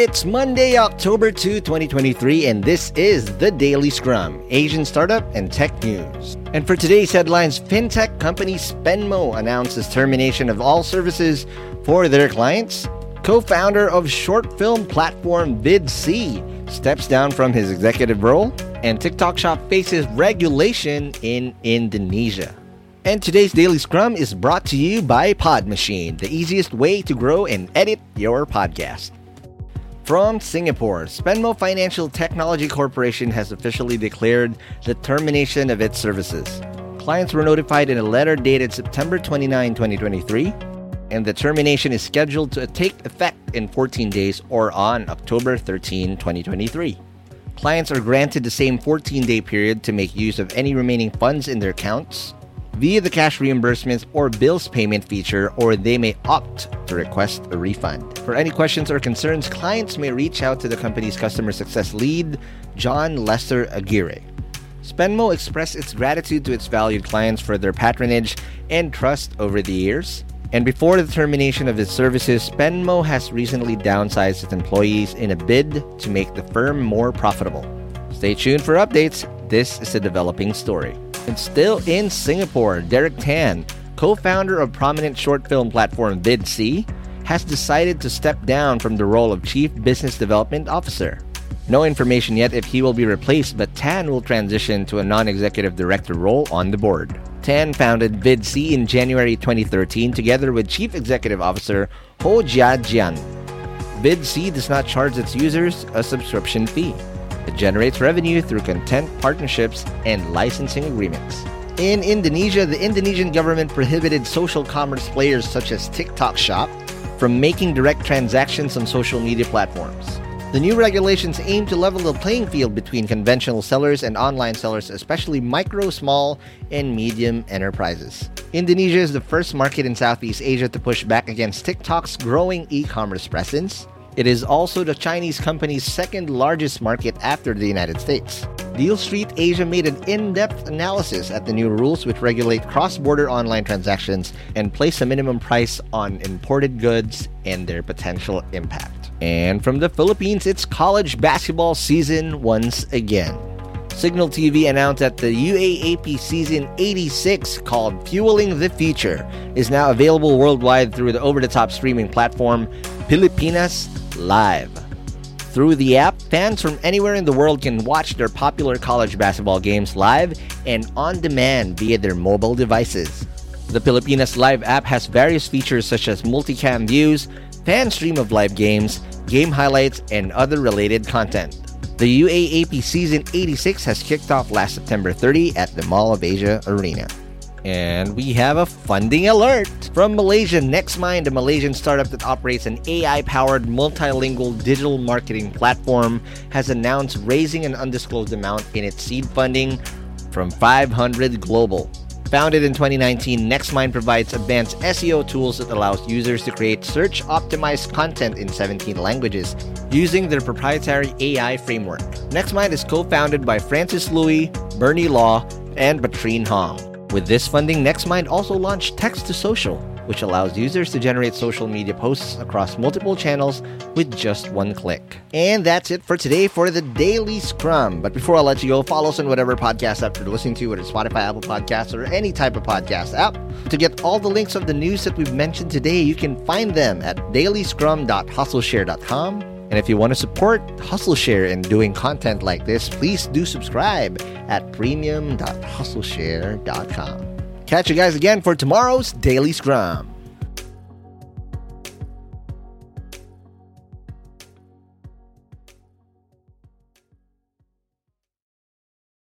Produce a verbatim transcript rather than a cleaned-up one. It's Monday, October second, twenty twenty-three, and this is The Daily Scrum, Asian Startup and Tech News. And for today's headlines, fintech company Spenmo announces termination of all services for their clients. Co-founder of short film platform Viddsee steps down from his executive role. And TikTok Shop faces regulation in Indonesia. And today's Daily Scrum is brought to you by Podmachine, the easiest way to grow and edit your podcast. From Singapore, Spenmo Financial Technology Corporation has officially declared the termination of its services. Clients were notified in a letter dated September twenty-ninth, twenty twenty-three, and the termination is scheduled to take effect in fourteen days or on October thirteenth, twenty twenty-three. Clients are granted the same fourteen-day period to make use of any remaining funds in their accounts via the cash reimbursements or bills payment feature, or they may opt to request a refund. For any questions or concerns, clients may reach out to the company's customer success lead, John Lester Aguirre. Spenmo expressed its gratitude to its valued clients for their patronage and trust over the years. And before the termination of its services, Spenmo has recently downsized its employees in a bid to make the firm more profitable. Stay tuned for updates. This is a developing story. And still in Singapore, Derek Tan, co-founder of prominent short film platform Viddsee, has decided to step down from the role of Chief Business Development Officer. No information yet if he will be replaced, but Tan will transition to a non-executive director role on the board. Tan founded Viddsee in January twenty thirteen together with Chief Executive Officer Ho Jia Jiang. Viddsee does not charge its users a subscription fee. It generates revenue through content partnerships and licensing agreements. In Indonesia, the Indonesian government prohibited social commerce players such as TikTok Shop from making direct transactions on social media platforms. The new regulations aim to level the playing field between conventional sellers and online sellers, especially micro, small, and medium enterprises. Indonesia is the first market in Southeast Asia to push back against TikTok's growing e-commerce presence. It is also the Chinese company's second largest market after the United States. Deal Street Asia made an in-depth analysis at the new rules which regulate cross-border online transactions and place a minimum price on imported goods and their potential impact. And from the Philippines, it's college basketball season once again. Signal T V announced that the U A A P Season eighty-six, called Fueling the Future, is now available worldwide through the over-the-top streaming platform Pilipinas Live. Through the app, fans from anywhere in the world can watch their popular college basketball games live and on demand via their mobile devices. The Pilipinas Live app has various features such as multicam views, fan stream of live games, game highlights, and other related content. The U A A P Season eighty-six has kicked off last September thirtieth at the Mall of Asia Arena. And we have a funding alert! From Malaysia, NexMind, a Malaysian startup that operates an A I-powered multilingual digital marketing platform, has announced raising an undisclosed amount in its seed funding from five hundred Global. Founded in twenty nineteen, NexMind provides advanced S E O tools that allows users to create search-optimized content in seventeen languages using their proprietary A I framework. NexMind is co-founded by Francis Louis, Bernie Law, and Batrine Hong. With this funding, NexMind also launched Text to Social, which allows users to generate social media posts across multiple channels with just one click. And that's it for today for the Daily Scrum. But before I let you go, follow us on whatever podcast app you're listening to, whether it's Spotify, Apple Podcasts, or any type of podcast app. To get all the links of the news that we've mentioned today, you can find them at daily scrum dot hustle share dot com. And if you want to support HustleShare in doing content like this, please do subscribe at premium dot hustle share dot com. Catch you guys again for tomorrow's Daily Scrum.